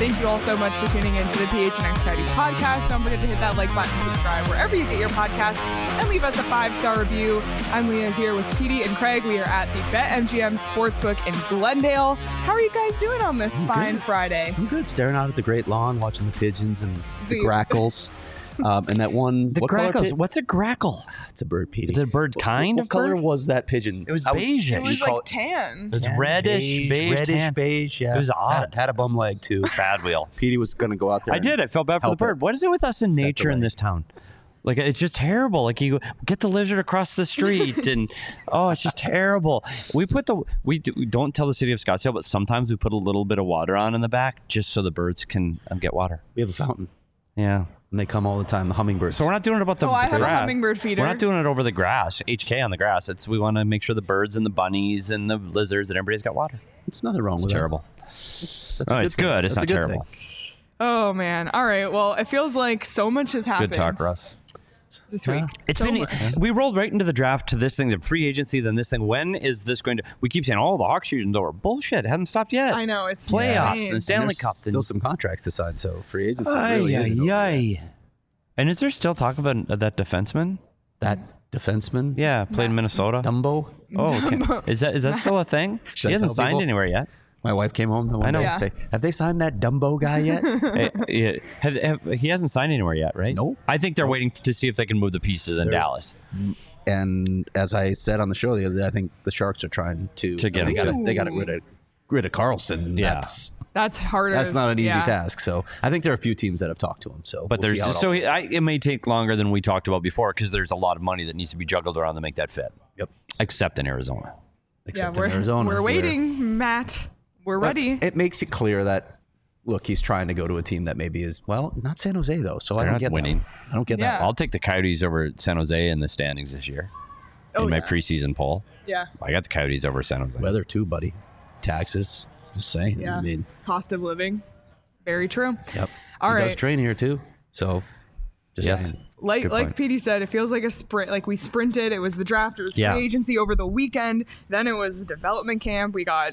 Thank you all so much for tuning in to the PHNX Coyotes podcast. Don't forget to hit that like button, subscribe wherever you get your podcasts, and leave us a 5-star review. I'm Leah here with Petey and Craig. We are at the BetMGM Sportsbook in Glendale. How are you guys doing on this fine Friday? I'm good. Staring out at the Great Lawn, watching the pigeons and the grackles. And that one, the grackles. What's a grackle? It's a bird, Petey. Is it a bird kind? What color was that pigeon? It was beige. It was like tan. It's reddish, beige. Reddish, beige. Yeah, it was odd. Had a bum leg too. Bad wheel. Petey was going to go out there. I did. I felt bad for the bird. What is it with us in nature in this town? Like, it's just terrible. Like, you get the lizard across the street, and oh, it's just terrible. We don't tell the city of Scottsdale, but sometimes we put a little bit of water on in the back just so the birds can get water. We have a fountain. Yeah. And they come all the time, the hummingbirds. So we're not doing it about the grass. I have a hummingbird feeder. We're not doing it over the grass, HK on the grass. It's we want to make sure the birds and the bunnies and the lizards and everybody's got water. There's nothing wrong with it. It's terrible. It's good. It's not terrible. Oh, man. All right. Well, it feels like so much has happened. Good talk, Russ. This week. It's been, we rolled right into the draft to this thing, the free agency, then this thing. When is this going to? We keep saying, the Hawks season's over. Bullshit. It hasn't stopped yet. I know. It's playoffs and Stanley Cup. Still some contracts to sign, so free agency really isn't over. And is there still talk about that defenseman? Yeah, played in Minnesota. Dumbo. Oh, okay. Is that still a thing? He hasn't signed anywhere yet. My wife came home the one day and said, have they signed that Dumbo guy yet? He hasn't signed anywhere yet, right? No. I think they're waiting to see if they can move the pieces in Dallas. And as I said on the show the other day, I think the Sharks are trying to get him. They got rid of Carlson. Yeah. That's harder. That's not an easy task. So I think there are a few teams that have talked to him. It may take longer than we talked about before because there's a lot of money that needs to be juggled around to make that fit. Yep. Except in Arizona. We're waiting, Matt. We're ready. It makes it clear that, look, he's trying to go to a team that maybe is, not San Jose, though. So I don't get that. I'll take the Coyotes over San Jose in the standings this year in my preseason poll. Yeah. I got the Coyotes over San Jose. Weather, too, buddy. Taxes. Just saying. Yeah. I mean, cost of living. Very true. Yep. He does train here, too. So just saying. Like Petey said, it feels like a sprint. Like we sprinted. It was the draft. It was free agency over the weekend. Then it was development camp. We got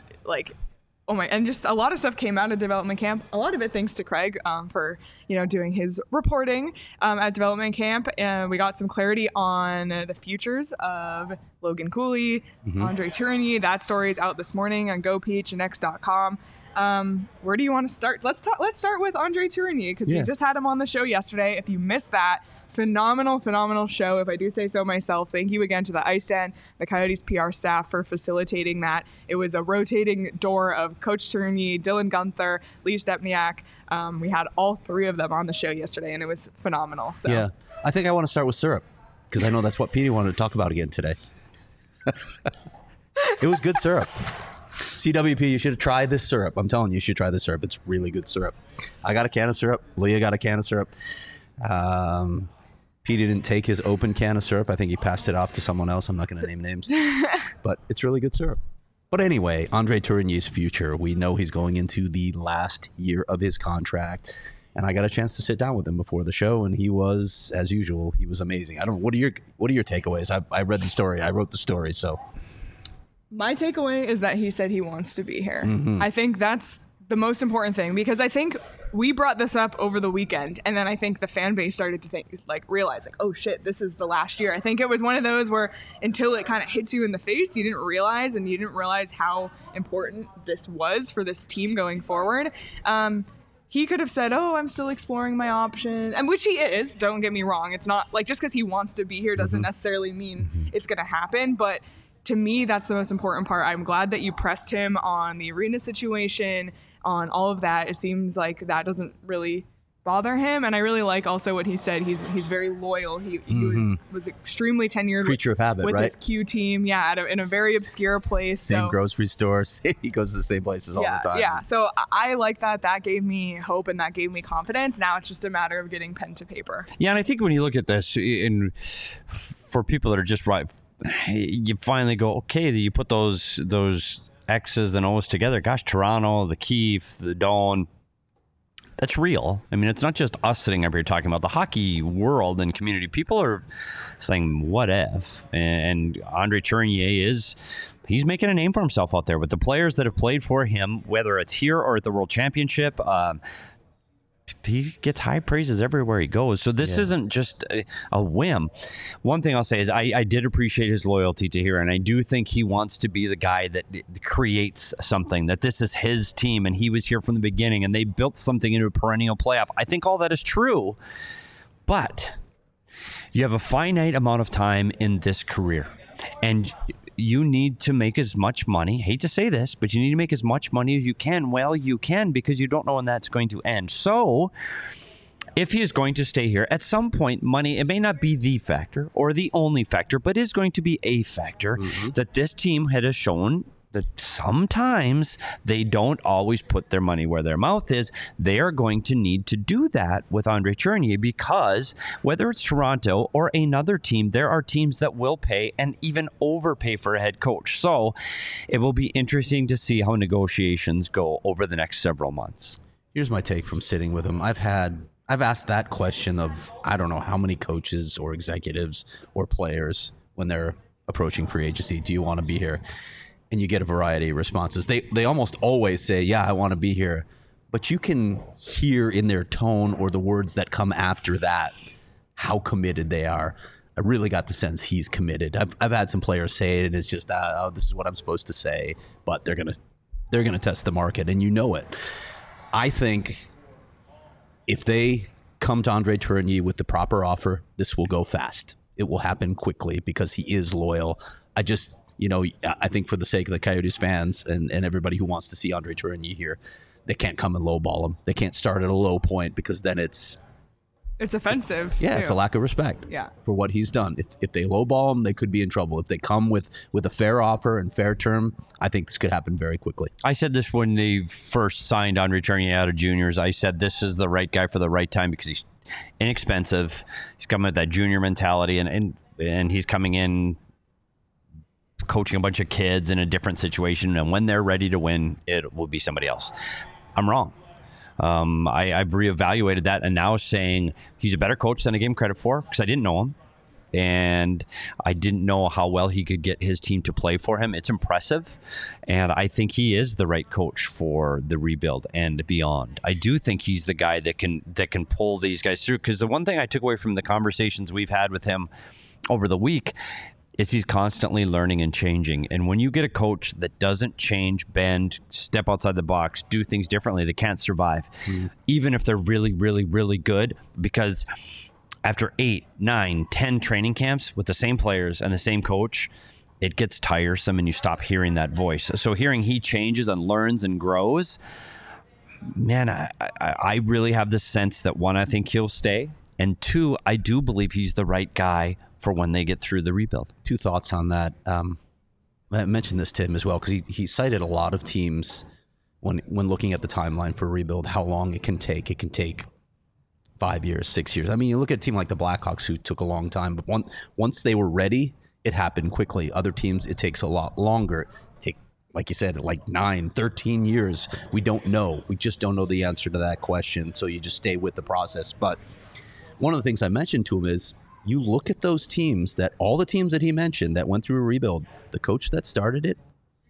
and just a lot of stuff came out of development camp. A lot of it thanks to Craig for, doing his reporting at development camp. And we got some clarity on the futures of Logan Cooley, André Tourigny. That story is out this morning on go.phnx.com. Where do you want to start? Let's start with André Tourigny because we just had him on the show yesterday. If you missed that, phenomenal show, if I do say so myself. Thank you again to the Ice Den, the Coyotes PR staff for facilitating that. It was a rotating door of Coach Tourigny, Dylan Gunther, Lee Stepniak. We had all three of them on the show yesterday, and it was phenomenal. So yeah, I think I want to start with syrup because I know that's what Petey wanted to talk about again today. It was good syrup. CWP, you should have tried this syrup. I'm telling you, you should try this syrup. It's really good syrup. I got a can of syrup. Leah got a can of syrup. Petey didn't take his open can of syrup. I think he passed it off to someone else. I'm not going to name names, but it's really good syrup. But anyway, André Tourigny's future. We know he's going into the last year of his contract, and I got a chance to sit down with him before the show, and he was, as usual, he was amazing. I don't know. What are your takeaways? I read the story. I wrote the story, so. My takeaway is that he said he wants to be here. I think that's the most important thing, because I think we brought this up over the weekend, and then I think the fan base started to think, like, realize, like, oh shit, this is the last year. I think it was one of those where until it kind of hits you in the face, you didn't realize, and you didn't realize how important this was for this team going forward. He could have said, oh, I'm still exploring my option, and which he is, don't get me wrong. It's not like just because he wants to be here doesn't necessarily mean it's going to happen. But to me, that's the most important part. I'm glad that you pressed him on the arena situation, on all of that. It seems like that doesn't really bother him. And I really like also what he said. He's very loyal. He was extremely tenured with his Q team. Yeah, in a very obscure place. Same grocery store. He goes to the same places all the time. Yeah, so I like that. That gave me hope and that gave me confidence. Now it's just a matter of getting pen to paper. Yeah, and I think when you look at this, and for people that are just right, you finally go, okay, you put those X's and O's together. Gosh, Toronto, the Keefe, the Dawn. That's real. I mean, it's not just us sitting up here talking about the hockey world and community. People are saying, what if? And André Tourigny he's making a name for himself out there with the players that have played for him, whether it's here or at the World Championship. He gets high praises everywhere he goes. So this isn't just a whim. One thing I'll say is I did appreciate his loyalty to here, and I do think he wants to be the guy that creates something, that this is his team, and he was here from the beginning, and they built something into a perennial playoff. I think all that is true, but you have a finite amount of time in this career, and you need to make as much money. Hate to say this, but you need to make as much money as you can. Well, you can, because you don't know when that's going to end. So if he is going to stay here, at some point, money, it may not be the factor or the only factor, but is going to be a factor that this team has shown that sometimes they don't always put their money where their mouth is. They are going to need to do that with André Tourigny, because whether it's Toronto or another team, there are teams that will pay and even overpay for a head coach. So it will be interesting to see how negotiations go over the next several months. Here's my take from sitting with him. I've asked that question of I don't know how many coaches or executives or players when they're approaching free agency. Do you want to be here? And you get a variety of responses. They almost always say, yeah, I want to be here. But you can hear in their tone or the words that come after that how committed they are. I really got the sense he's committed. I've had some players say it, and it's just, oh, this is what I'm supposed to say. But they're gonna test the market, and you know it. I think if they come to André Tourigny with the proper offer, this will go fast. It will happen quickly because he is loyal. I think for the sake of the Coyotes fans and everybody who wants to see André Tourigny here, they can't come and lowball him. They can't start at a low point, because then it's offensive. It's a lack of respect for what he's done. If they lowball him, they could be in trouble. If they come with a fair offer and fair term, I think this could happen very quickly. I said this when they first signed André Tourigny out of juniors. I said this is the right guy for the right time because he's inexpensive. He's coming with that junior mentality, and he's coming in coaching a bunch of kids in a different situation, and when they're ready to win, it will be somebody else. I'm wrong. I've reevaluated that, and now saying he's a better coach than I gave him credit for, because I didn't know him and I didn't know how well he could get his team to play for him. It's impressive, and I think he is the right coach for the rebuild and beyond. I do think he's the guy that can pull these guys through, because the one thing I took away from the conversations we've had with him over the week is he's constantly learning and changing. And when you get a coach that doesn't change, bend, step outside the box, do things differently, they can't survive, even if they're really, really, really good. Because after 8, 9, 10 training camps with the same players and the same coach, it gets tiresome and you stop hearing that voice. So hearing he changes and learns and grows, man, I really have this sense that, one, I think he'll stay. And two, I do believe he's the right guy for when they get through the rebuild. Two thoughts on that. I mentioned this to him as well, because he cited a lot of teams when looking at the timeline for a rebuild, how long it can take. It can take 5 years, 6 years. I mean, you look at a team like the Blackhawks, who took a long time, but once they were ready, it happened quickly. Other teams, it takes a lot longer. Take, like you said, like 9, 13 years. We don't know. We just don't know the answer to that question, so you just stay with the process. But one of the things I mentioned to him is, you look at those teams, that all the teams that he mentioned that went through a rebuild, the coach that started it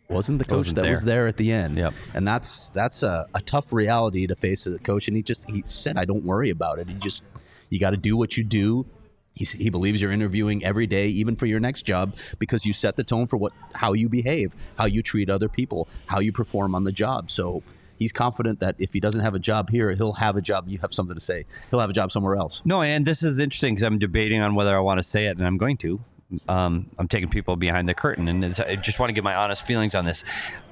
wasn't the coach that was there at the end. Yep. And that's a tough reality to face as a coach. And he said, I don't worry about it. You got to do what you do. He believes you're interviewing every day, even for your next job, because you set the tone for how you behave, how you treat other people, how you perform on the job. So he's confident that if he doesn't have a job here, he'll have a job. You have something to say. He'll have a job somewhere else. No, and this is interesting because I'm debating on whether I want to say it, and I'm going to. I'm taking people behind the curtain, and I just want to give my honest feelings on this.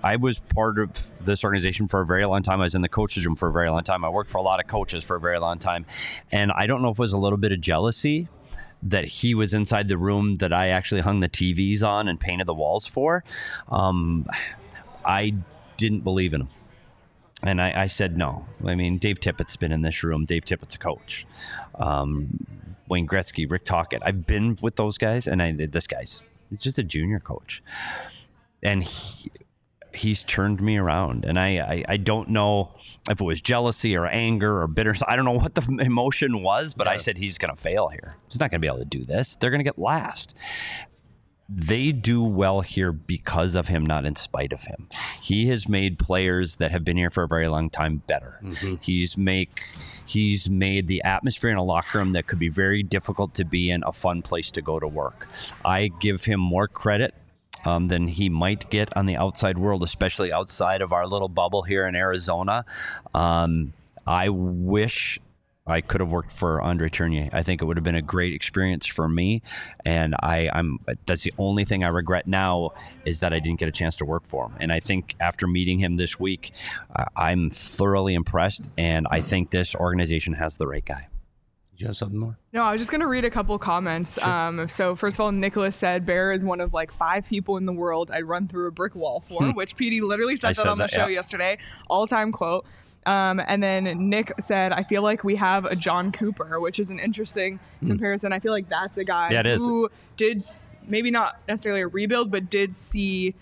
I was part of this organization for a very long time. I was in the coaches room for a very long time. I worked for a lot of coaches for a very long time, and I don't know if it was a little bit of jealousy that he was inside the room that I actually hung the TVs on and painted the walls for. I didn't believe in him. And I said, no. I mean, Dave Tippett's been in this room. Dave Tippett's a coach. Wayne Gretzky, Rick Tocchet. I've been with those guys, and this guy's just a junior coach. And he's turned me around. And I don't know if it was jealousy or anger or bitter. I don't know what the emotion was, but yeah. I said, he's going to fail here. He's not going to be able to do this. They're going to get last. They do well here because of him, not in spite of him. He has made players that have been here for a very long time better. Mm-hmm. He's made the atmosphere in a locker room that could be very difficult to be in a fun place to go to work. I give him more credit than he might get on the outside world, especially outside of our little bubble here in Arizona. I wish I could have worked for André Tourigny. I think it would have been a great experience for me. And that's the only thing I regret now is that I didn't get a chance to work for him. And I think after meeting him this week, I'm thoroughly impressed. And I think this organization has the right guy. Did you have something more? No, I was just going to read a couple comments. Sure. So first of all, Nicholas said, Bear is one of like 5 people in the world I'd run through a brick wall for, which Petey literally said that on the show yesterday. All-time quote. And then Nick said, I feel like we have a John Cooper, which is an interesting comparison. I feel like that's a guy who did maybe not necessarily a rebuild, but did see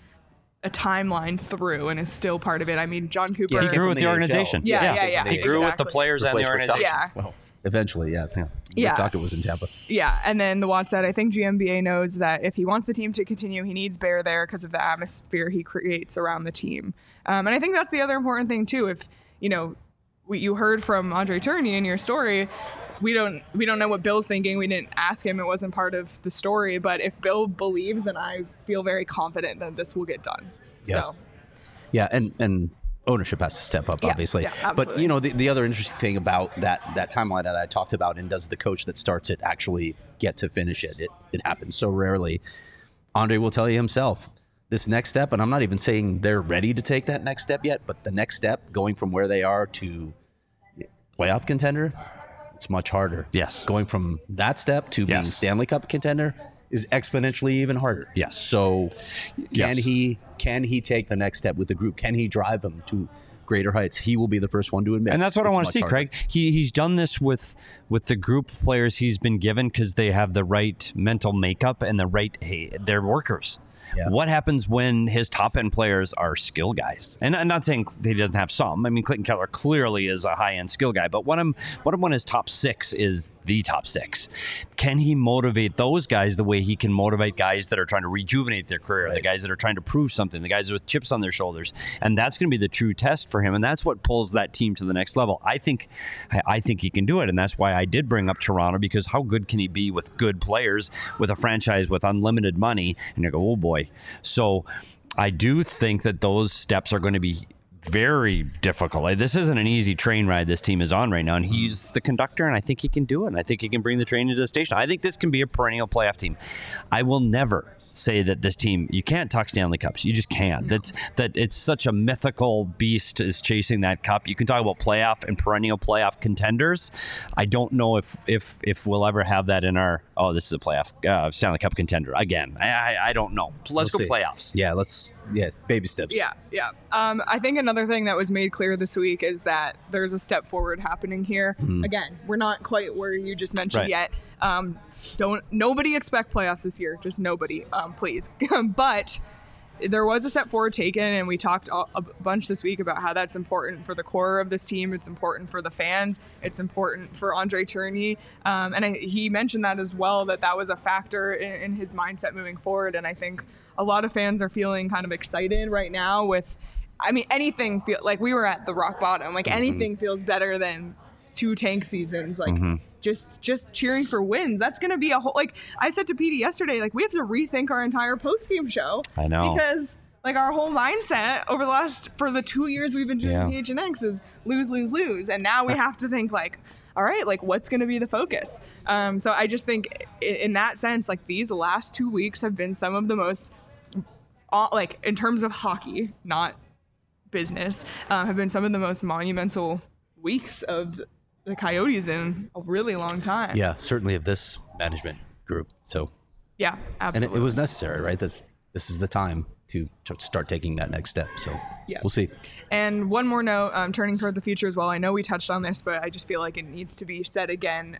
a timeline through and is still part of it. I mean, John Cooper. Yeah, he grew with the organization. Yeah. He grew with the players and the organization. Yeah. Well, eventually, yeah. Talk, it was in Tampa. Yeah, and then the Watt said, I think GMBA knows that if he wants the team to continue, he needs Bear there because of the atmosphere he creates around the team. And I think that's the other important thing, too. If you know, you heard from André Tourigny in your story, we don't know what Bill's thinking. We didn't ask him. It wasn't part of the story. But if Bill believes, then I feel very confident that this will get done. Yeah. So. Yeah, and ownership has to step up, obviously. Yeah, but, you know, the other interesting thing about that timeline that I talked about, and does the coach that starts it actually get to finish it? It happens so rarely. André will tell you himself. This next step, and I'm not even saying they're ready to take that next step yet, but the next step, going from where they are to playoff contender, it's much harder. Yes. Going from that step to being Stanley Cup contender is exponentially even harder. Yes. So can he take the next step with the group? Can he drive them to greater heights? He will be the first one to admit. And that's what I want to see, Craig. He's done this with the group of players he's been given because they have the right mental makeup and the right, they're workers. Yeah. What happens when his top-end players are skill guys? And I'm not saying he doesn't have some. I mean, Clayton Keller clearly is a high-end skill guy. But what when his top 6 is the top 6? Can he motivate those guys the way he can motivate guys that are trying to rejuvenate their career, the guys that are trying to prove something, the guys with chips on their shoulders? And that's going to be the true test for him, and that's what pulls that team to the next level. I think he can do it, and that's why I did bring up Toronto, because how good can he be with good players, with a franchise with unlimited money? And you go, oh, boy. So I do think that those steps are going to be very difficult. This isn't an easy train ride this team is on right now, and he's the conductor, and I think he can do it, and I think he can bring the train into the station. I think this can be a perennial playoff team. I will never say that this team, you can't talk Stanley Cups. You just can't. That it's such a mythical beast is chasing that cup. You can talk about playoff and perennial playoff contenders. I don't know if we'll ever have that in our, this is a playoff Stanley Cup contender again. I don't know. Let's go see. Playoffs. Yeah, baby steps. Yeah. I think another thing that was made clear this week is that there's a step forward happening here. Mm-hmm. Again, we're not quite where you just mentioned yet. Nobody expect playoffs this year. Just nobody, please. But there was a step forward taken, and we talked a bunch this week about how that's important for the core of this team. It's important for the fans. It's important for André Tourigny. And he mentioned that as well, that was a factor in his mindset moving forward. And I think a lot of fans are feeling kind of excited right now with, I mean, anything feel like we were at the rock bottom, like anything feels better than 2 tank seasons, like just cheering for wins. That's going to be a whole, like I said to Petey yesterday, like we have to rethink our entire post-game show. I know. Because like our whole mindset over the last, for the 2 years we've been doing PHNX is lose, lose, lose. And now we have to think like, all right, like what's going to be the focus? So I just think in that sense, like these last 2 weeks have been some of the most, like in terms of hockey, not business, have been some of the most monumental weeks of the Coyotes in a really long time. Yeah, certainly of this management group. So yeah, absolutely. And it was necessary, right? That this is the time to start taking that next step. So yeah, we'll see. And one more note, turning toward the future as well. I know we touched on this, but I just feel like it needs to be said again.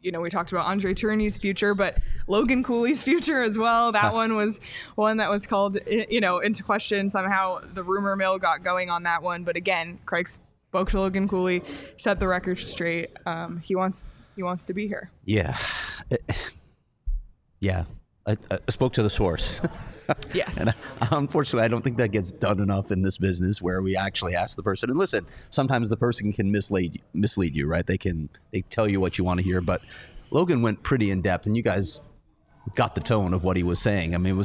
You know, we talked about André Tourigny's future, but Logan Cooley's future as well. That one was one that was called, you know, into question somehow. The rumor mill got going on that one, but again, Craig spoke to Logan Cooley, set the record straight. He wants to be here. Yeah, yeah. I spoke to the source. Yes. And unfortunately, I don't think that gets done enough in this business where we actually ask the person. And listen, sometimes the person can mislead you, right? They tell you what you want to hear. But Logan went pretty in depth, and you guys got the tone of what he was saying. I mean,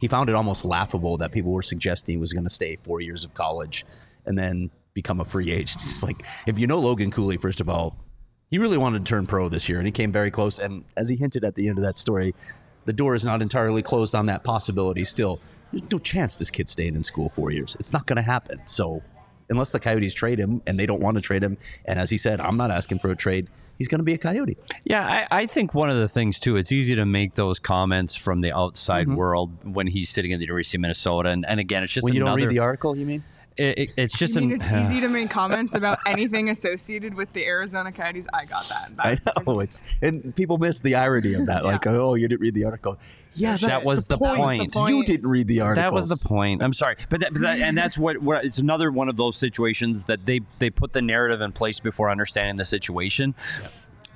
he found it almost laughable that people were suggesting he was going to stay 4 years of college and then become a free agent. It's like, if you know Logan Cooley, first of all, he really wanted to turn pro this year, and he came very close. And as he hinted at the end of that story, the door is not entirely closed on that possibility still. There's no chance this kid's staying in school 4 years. It's not going to happen. So unless the Coyotes trade him, and they don't want to trade him, and as he said, I'm not asking for a trade, he's going to be a Coyote. Yeah, I think one of the things, too, it's easy to make those comments from the outside world when he's sitting at the University of Minnesota. And again, it's just when you don't read the article, you mean? It's just it's easy to make comments about anything associated with the Arizona Coyotes. I got that. I know. And people miss the irony of that. Yeah. Like, oh, you didn't read the article. Yeah, that was the point. You didn't read the article. That was the point. I'm sorry. But that's what it's another one of those situations that they put the narrative in place before understanding the situation.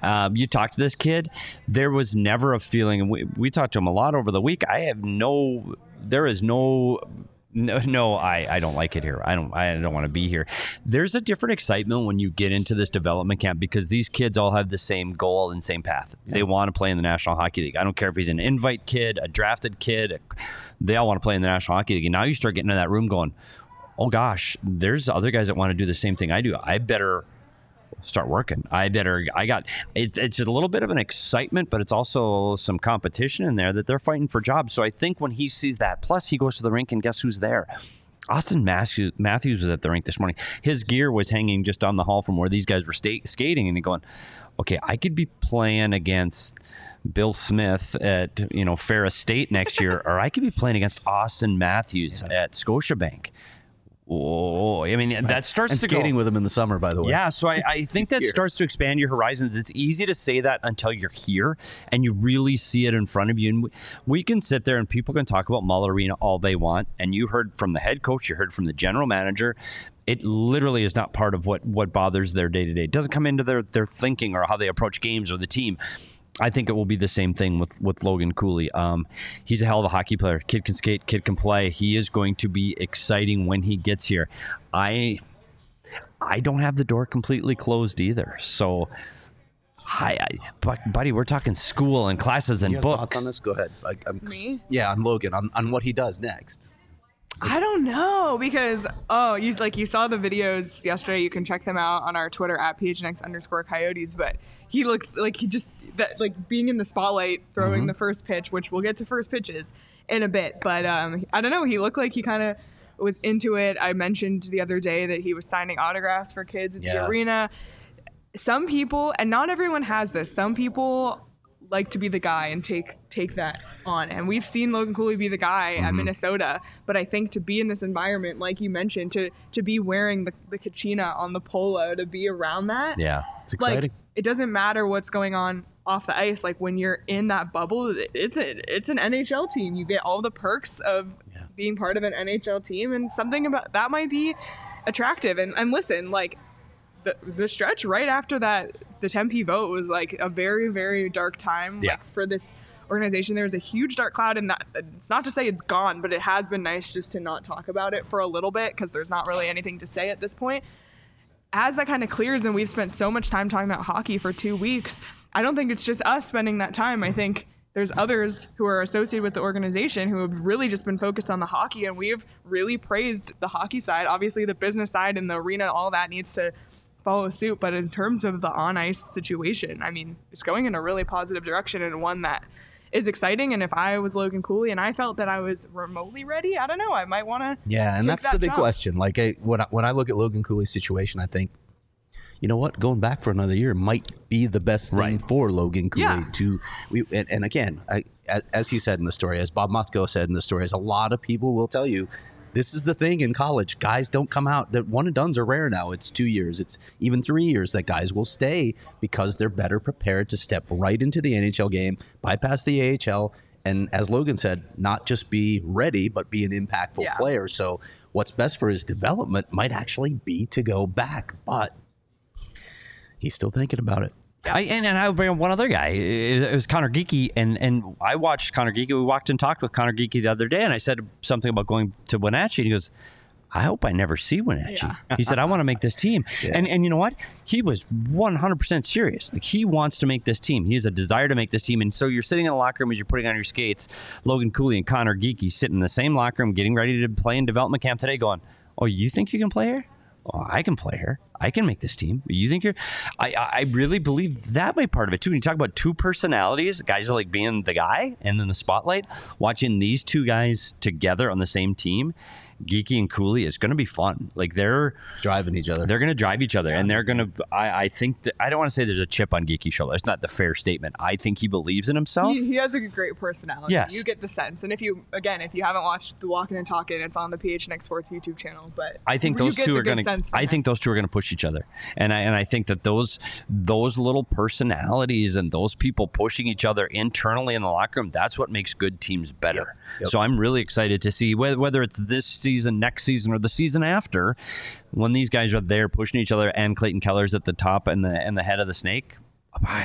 Yeah. You talk to this kid, there was never a feeling, and we talked to him a lot over the week. I don't like it here. I don't want to be here. There's a different excitement when you get into this development camp because these kids all have the same goal and same path. Yeah. They want to play in the National Hockey League. I don't care if he's an invite kid, a drafted kid. They all want to play in the National Hockey League. And now you start getting in that room going, oh gosh, there's other guys that want to do the same thing I do. I better start working. It's a little bit of an excitement, but it's also some competition in there that they're fighting for jobs. So I think when he sees that, plus he goes to the rink and guess who's there? Austin Matthews was at the rink this morning. His gear was hanging just down the hall from where these guys were skating, and he's going, okay, I could be playing against Bill Smith at, you know, Ferris State next year, or I could be playing against Austin Matthews at Scotiabank. Oh, I mean, that starts to skating with him in the summer, by the way. Yeah, so I think that starts to expand your horizons. It's easy to say that until you're here and you really see it in front of you. And we can sit there and people can talk about Muller Arena all they want. And you heard from the head coach, you heard from the general manager. It literally is not part of what bothers their day-to-day. It doesn't come into their thinking or how they approach games or the team. I think it will be the same thing with Logan Cooley. He's a hell of a hockey player. Kid can skate, kid can play. He is going to be exciting when he gets here. I don't have the door completely closed either. So, buddy, we're talking school and classes and books. Thoughts on this? Go ahead. Me? Yeah, on Logan, on what he does next. I don't know because, you saw the videos yesterday. You can check them out on our Twitter at @PHNX_Coyotes. But he looked like being in the spotlight, throwing the first pitch, which we'll get to first pitches in a bit. But I don't know. He looked like he kind of was into it. I mentioned the other day that he was signing autographs for kids at the arena. Some people, and not everyone has this, some people like to be the guy and take that on. And we've seen Logan Cooley be the guy at Minnesota, but I think to be in this environment, like you mentioned, to be wearing the kachina on the polo, to be around that. Yeah, it's exciting. Like, it doesn't matter what's going on off the ice. Like when you're in that bubble, it's an NHL team. You get all the perks of being part of an NHL team, and something about that might be attractive. And listen, like the stretch right after that, the Tempe vote was like a very, very dark time for this organization, there was a huge dark cloud, and that, it's not to say it's gone, but it has been nice just to not talk about it for a little bit, because there's not really anything to say at this point. As that kind of clears, and we've spent so much time talking about hockey for 2 weeks, I don't think it's just us spending that time. I think there's others who are associated with the organization who have really just been focused on the hockey, and we've really praised the hockey side. Obviously, the business side and the arena, all that needs to follow suit. But in terms of the on-ice situation, I mean, it's going in a really positive direction, and one that is exciting. And if I was Logan Cooley and I felt that I was remotely ready, I don't know, I might want to. Yeah, and that's the big question. Like, when I look at Logan Cooley's situation, I think, you know what, going back for another year might be the best thing for Logan Cooley to. And again, as he said in the story, as Bob Motzko said in the story, as a lot of people will tell you, this is the thing in college. Guys don't come out. The one and dones are rare now. It's 2 years. It's even 3 years that guys will stay because they're better prepared to step right into the NHL game, bypass the AHL, and as Logan said, not just be ready, but be an impactful player. So what's best for his development might actually be to go back, but he's still thinking about it. Yeah. And I would bring up one other guy. It was Connor Geekie, and I watched Connor Geekie. We walked and talked with Connor Geekie the other day, and I said something about going to Wenatchee, and he goes, I hope I never see Wenatchee. Yeah. He said, I want to make this team. Yeah. And you know what? He was 100% serious. Like, he wants to make this team. He has a desire to make this team. And so you're sitting in the locker room as you're putting on your skates, Logan Cooley and Connor Geekie sitting in the same locker room, getting ready to play in development camp today, going, oh, you think you can play here? Oh, I can play here. I can make this team. You think you're? I really believe that might be part of it too. When you talk about two personalities, guys are like being the guy and then the spotlight. Watching these two guys together on the same team, Geekie and Cooley, is going to be fun. Like, they're driving each other. They're going to drive each other, and they're going to. I think that, I don't want to say there's a chip on Geekie's shoulder. It's not the fair statement. I think he believes in himself. He has a great personality. Yes, you get the sense. And if you haven't watched the Walking and Talking, it's on the PHNX Sports YouTube channel. But I think those two are going to. I think those two are going to push each other, and I think that those little personalities and those people pushing each other internally in the locker room, that's what makes good teams better. Yep. So I'm really excited to see whether it's this season, next season, or the season after, when these guys are there pushing each other, and Clayton Keller's at the top and the head of the snake.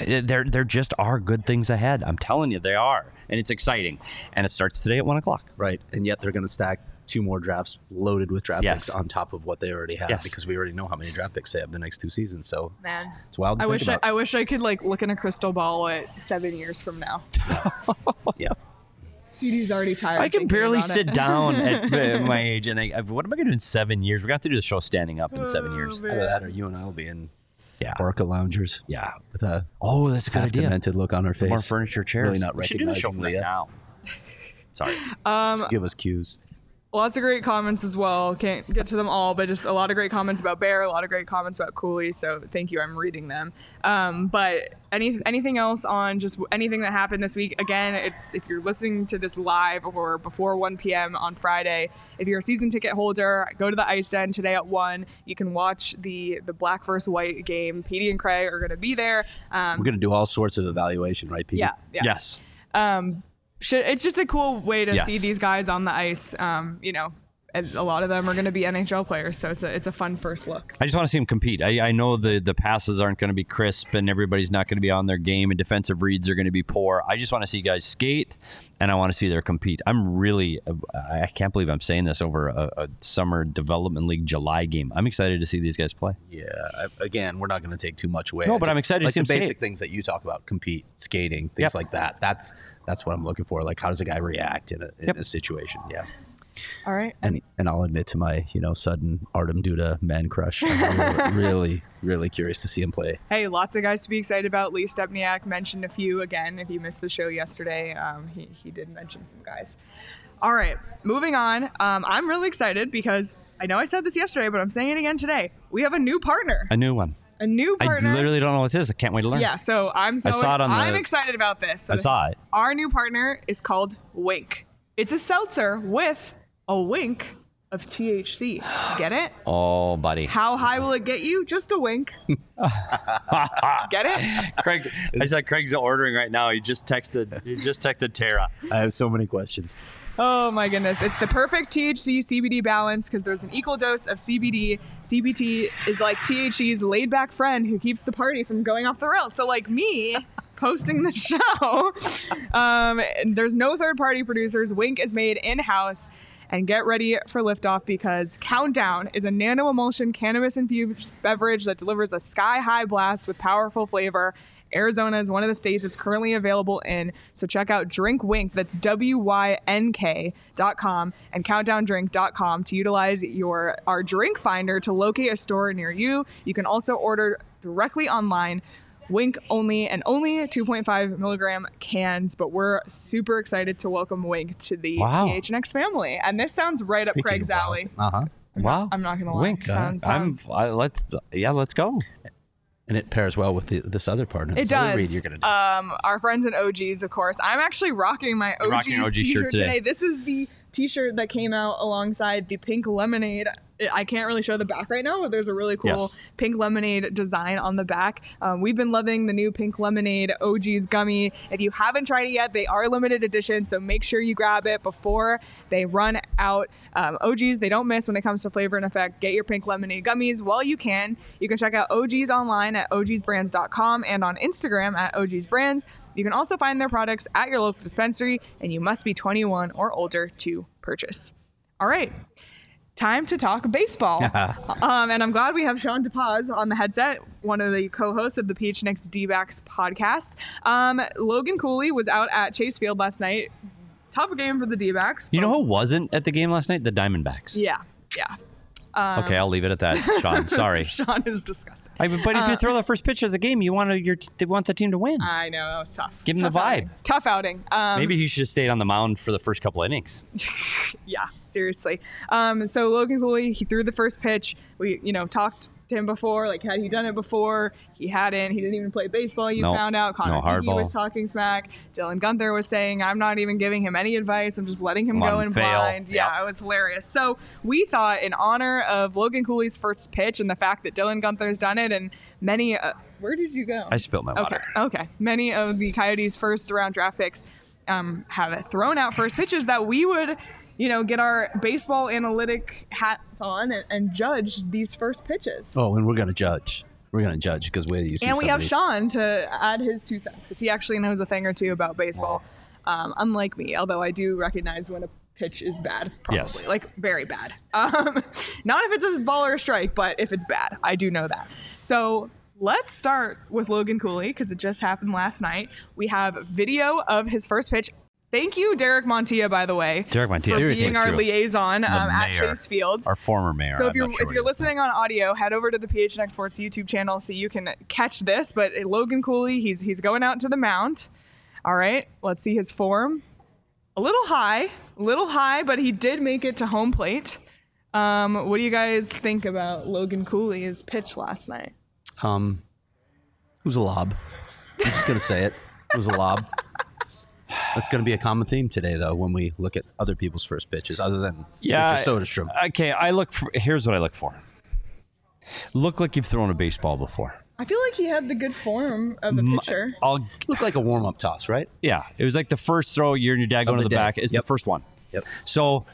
There just are good things ahead. I'm telling you, they are, and it's exciting. And it starts today at 1:00. Right, and yet they're going to stack two more drafts loaded with draft picks on top of what they already have, because we already know how many draft picks they have the next two seasons. So it's wild to think about. I wish I could look in a crystal ball at 7 years from now. Yeah. Petey's already tired. I can barely sit down at my age and what am I going to do in 7 years? We're going to have to do the show standing up in 7 years. Either that or you and I will be in Orca loungers. Yeah. With that's a good idea. Demented look on her face. More furniture chairs. Really not recognizing. We should do the show right now. Sorry. Just give us cues. Lots of great comments as well. Can't get to them all, but just a lot of great comments about Bear, a lot of great comments about Cooley. So thank you. I'm reading them. But anything else on just anything that happened this week? Again, it's if you're listening to this live or before 1 p.m. on Friday, if you're a season ticket holder, go to the Ice Den today at 1. You can watch the black versus white game. Petey and Craig are going to be there. We're going to do all sorts of evaluation, right, Petey? Yeah. Yes. It's just a cool way to see these guys on the ice. And a lot of them are going to be NHL players, so it's a fun first look. I just want to see them compete. I know the passes aren't going to be crisp, and everybody's not going to be on their game, and defensive reads are going to be poor. I just want to see guys skate, and I want to see them compete. I can't believe I'm saying this over a summer development league July game. I'm excited to see these guys play. Yeah, again, we're not going to take too much away. No, but I'm excited to see them skate. Basic things that you talk about, compete, skating, things like that. That's what I'm looking for. Like, how does a guy react in a situation? Yeah. All right. And I'll admit to my, sudden Artem Duda man crush. I'm really, really curious to see him play. Hey, lots of guys to be excited about. Lee Stepniak mentioned a few. Again, if you missed the show yesterday, he did mention some guys. All right, moving on. I'm really excited because I know I said this yesterday, but I'm saying it again today. We have a new partner. A new one. A new partner. I literally don't know what this is. I can't wait to learn. Yeah, so I'm excited about this. So I saw it. Our new partner is called Wink. It's a seltzer with a wink of THC. Get it? Oh, buddy. How high will it get you? Just a wink. Get it? Craig, I said Craig's ordering right now. He just texted Tara. I have so many questions. Oh my goodness. It's the perfect THC CBD balance because there's an equal dose of CBD. CBT is like THC's laid back friend who keeps the party from going off the rails. So like me, posting the show. There's no third-party producers. Wink is made in-house. And get ready for liftoff, because Countdown is a nano-emulsion cannabis-infused beverage that delivers a sky-high blast with powerful flavor. Arizona is one of the states it's currently available in, so check out Drink Wink, that's WYNK.com, and CountdownDrink.com to utilize our drink finder to locate a store near you. You can also order directly online. Wink only, and only 2.5 milligram cans, but we're super excited to welcome Wink to the PHNX family. And this sounds right Speaking up Craig's alley. Wow. I'm not gonna lie. Wink. Let's go. And it pairs well with this other partner. It does. Read you're gonna do. Our friends in OGs, of course. I'm actually rocking my OG t-shirt today. This is the t-shirt that came out alongside the pink lemonade. I can't really show the back right now, but there's a really cool pink lemonade design on the back. We've been loving the new pink lemonade OG's gummy. If you haven't tried it yet, they are limited edition, so make sure you grab it before they run out. OG's, they don't miss when it comes to flavor and effect. Get your pink lemonade gummies while you can. You can check out OG's online at ogsbrands.com and on Instagram at ogsbrands. You can also find their products at your local dispensary, and you must be 21 or older to purchase. All right. Time to talk baseball. And I'm glad we have Sean DePaz on the headset, one of the co-hosts of the PHNX D-backs podcast. Logan Cooley was out at Chase Field last night. Tough game for the D-backs. You know who wasn't at the game last night? The Diamondbacks. Yeah. Okay, I'll leave it at that, Sean. Sorry. Sean is disgusting. But if you throw the first pitch of the game, you want the team to win. I know, that was tough. Give them the vibe. Tough outing. Maybe he should have stayed on the mound for the first couple innings. Yeah. Seriously. So Logan Cooley, he threw the first pitch. We, talked to him before, like, had he done it before? He hadn't. He didn't even play baseball. Found out. Connor Geekie was talking smack. Dylan Gunther was saying, I'm not even giving him any advice. I'm just letting him go in blind. Yep. Yeah, it was hilarious. So we thought, in honor of Logan Cooley's first pitch and the fact that Dylan Gunther's done it, and many, where did you go? I spilled my water. Okay. Many of the Coyotes' first round draft picks have thrown out first pitches, that we would get our baseball analytic hats on and judge these first pitches. And we're going to judge. We're going to judge because we're used to And we have Sean to add his 2 cents, because he actually knows a thing or two about baseball, unlike me, although I do recognize when a pitch is bad, probably. Yes. Like, very bad. Not if it's a ball or a strike, but if it's bad. I do know that. So let's start with Logan Cooley, because it just happened last night. We have video of his first pitch. Thank you, Derek Montia, by the way, for being our liaison at Chase Field. Our former mayor. So if you're listening on audio, head over to the PHNX Sports YouTube channel so you can catch this. But Logan Cooley, he's going out to the mound. All right, let's see his form. A little high, but he did make it to home plate. What do you guys think about Logan Cooley's pitch last night? It was a lob. I'm just going to say it. It was a lob. That's going to be a common theme today, though, when we look at other people's first pitches, other than Victor Soderstrom. Okay, here's what I look for. Look like you've thrown a baseball before. I feel like he had the good form of a pitcher. Look like a warm-up toss, right? Yeah, it was like the first throw, you're in your dad going to the back. It's the first one. Yep. So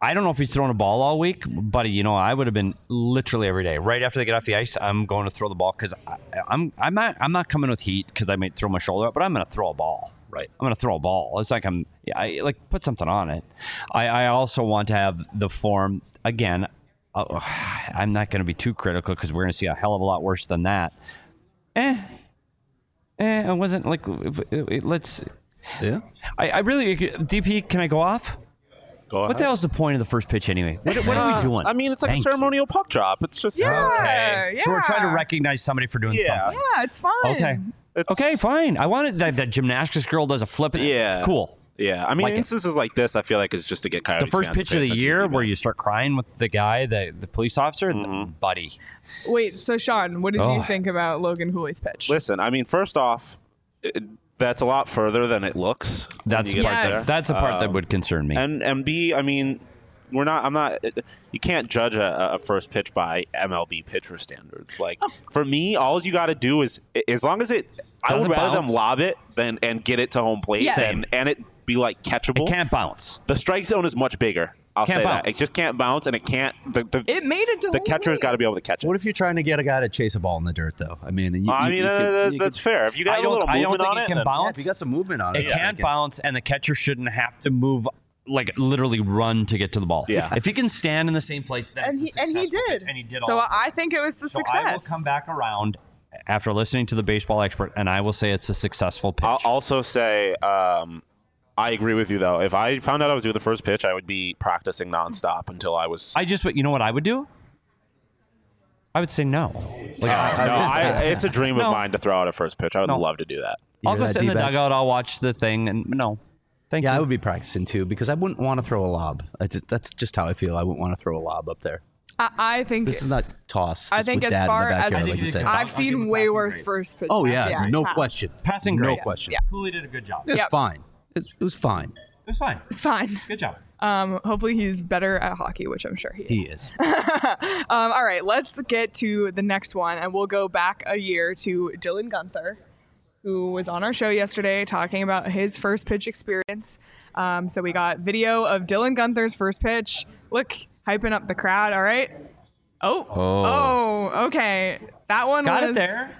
I don't know if he's thrown a ball all week, buddy. I would have been literally every day. Right after they get off the ice, I'm going to throw the ball, because I'm not coming with heat, because I might throw my shoulder up, but I'm going to throw a ball. Right. I'm going to throw a ball. It's like I put something on it. I also want to have the form. Again, I'm not going to be too critical, because we're going to see a hell of a lot worse than that. I wasn't like, let's. Yeah. I really, DP, can I go off? What the hell is the point of the first pitch anyway? What are we doing? I mean, it's like a ceremonial puck drop. It's just okay. Yeah. So we're trying to recognize somebody for doing something. Yeah, it's fine. Okay. Okay, fine. I wanted that gymnastics girl does a flip. Yeah. Cool. Yeah. I mean, instances like this, I feel like it's just to get Coyotes. The first pitch of the year where you start crying with the guy, the police officer, and buddy. Wait, so Sean, what did you think about Logan Cooley's pitch? Listen, I mean, first off, that's a lot further than it looks. That's the part that would concern me. And B, I mean, you can't judge a first pitch by MLB pitcher standards. Like, for me, all you got to do is, as long as it, I would rather them lob it than and get it to home plate and it be like catchable. It can't bounce. The strike zone is much bigger. I'll can't say bounce. That. It just can't bounce, and it can't. It made it to the catcher's got to be able to catch it. What if you're trying to get a guy to chase a ball in the dirt, though? I mean, that's fair. If you got a little movement on it, I don't think it can bounce. If you got some movement on it, it can't bounce, and the catcher shouldn't have to move. Like literally run to get to the ball. Yeah. If he can stand in the same place, that's a success. And he did. And he did all. So I think it was a success. I will come back around after listening to the baseball expert, and I will say it's a successful pitch. I'll also say I agree with you, though. If I found out I was doing the first pitch, I would be practicing nonstop until I was. You know what I would do? I would say no. It's a dream of mine to throw out a first pitch. I would love to do that. I'll go sit in the dugout. I'll watch the thing, and no. Thank you. I would be practicing, too, because I wouldn't want to throw a lob. That's just how I feel. I wouldn't want to throw a lob up there. I think this is not toss. This I think as far as like you say. I've seen way worse grade. First pitch. Oh, yeah, no pass. Question. Passing grade. No question. Yeah. Cooley did a good job. It's fine. It was fine. It was fine. It's fine. Good job. Hopefully he's better at hockey, which I'm sure he is. He is. All right, let's get to the next one, and we'll go back a year to Dylan Gunther, who was on our show yesterday talking about his first pitch experience. So we got video of Dylan Gunther's first pitch. Look, hyping up the crowd. All right. Oh, okay. That one got it there.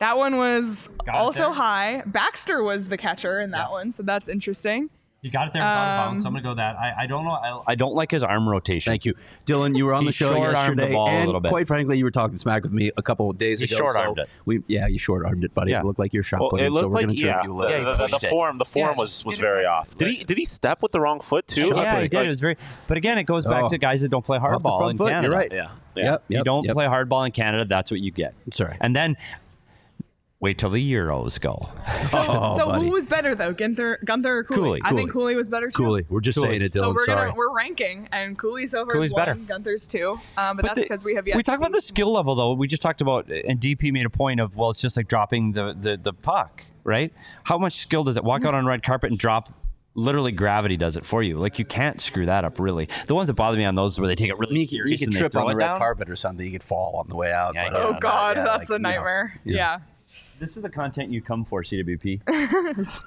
That one was also high. Baxter was the catcher in that one, so that's interesting. He got it there and got a bounce. I'm going to go that. I don't know. I don't like his arm rotation. Thank you. Dylan, you were on the show yesterday, and quite frankly, you were talking smack with me a couple of days ago. Short-armed it. You short-armed it, buddy. Yeah. It looked like you're shot putting, it looked so we're going to trip you a little. The form was very off. Did he step with the wrong foot, too? Yeah, he did. It was very. But again, it goes back to guys that don't play hardball in Canada. You're right. Yeah. You don't play hardball in Canada, that's what you get. Sorry. And then... wait till the Euros go. So who was better, though, Gunther or Cooley? Cooley. I think Cooley was better, too. Cooley. We're just saying it, Dylan. So we're ranking, and Cooley's one, better. Gunther's two. But that's because we have yet to talk about the skill level, though. We just talked about, and DP made a point of, well, it's just like dropping the puck, right? How much skill does it? Walk out on red carpet and drop. Literally, gravity does it for you. Like, you can't screw that up, really. The ones that bother me on those where they take it really serious. You could trip on the red carpet or something. You could fall on the way out. Yeah, oh, God, that's a nightmare. Yeah. This is the content you come for, CWP.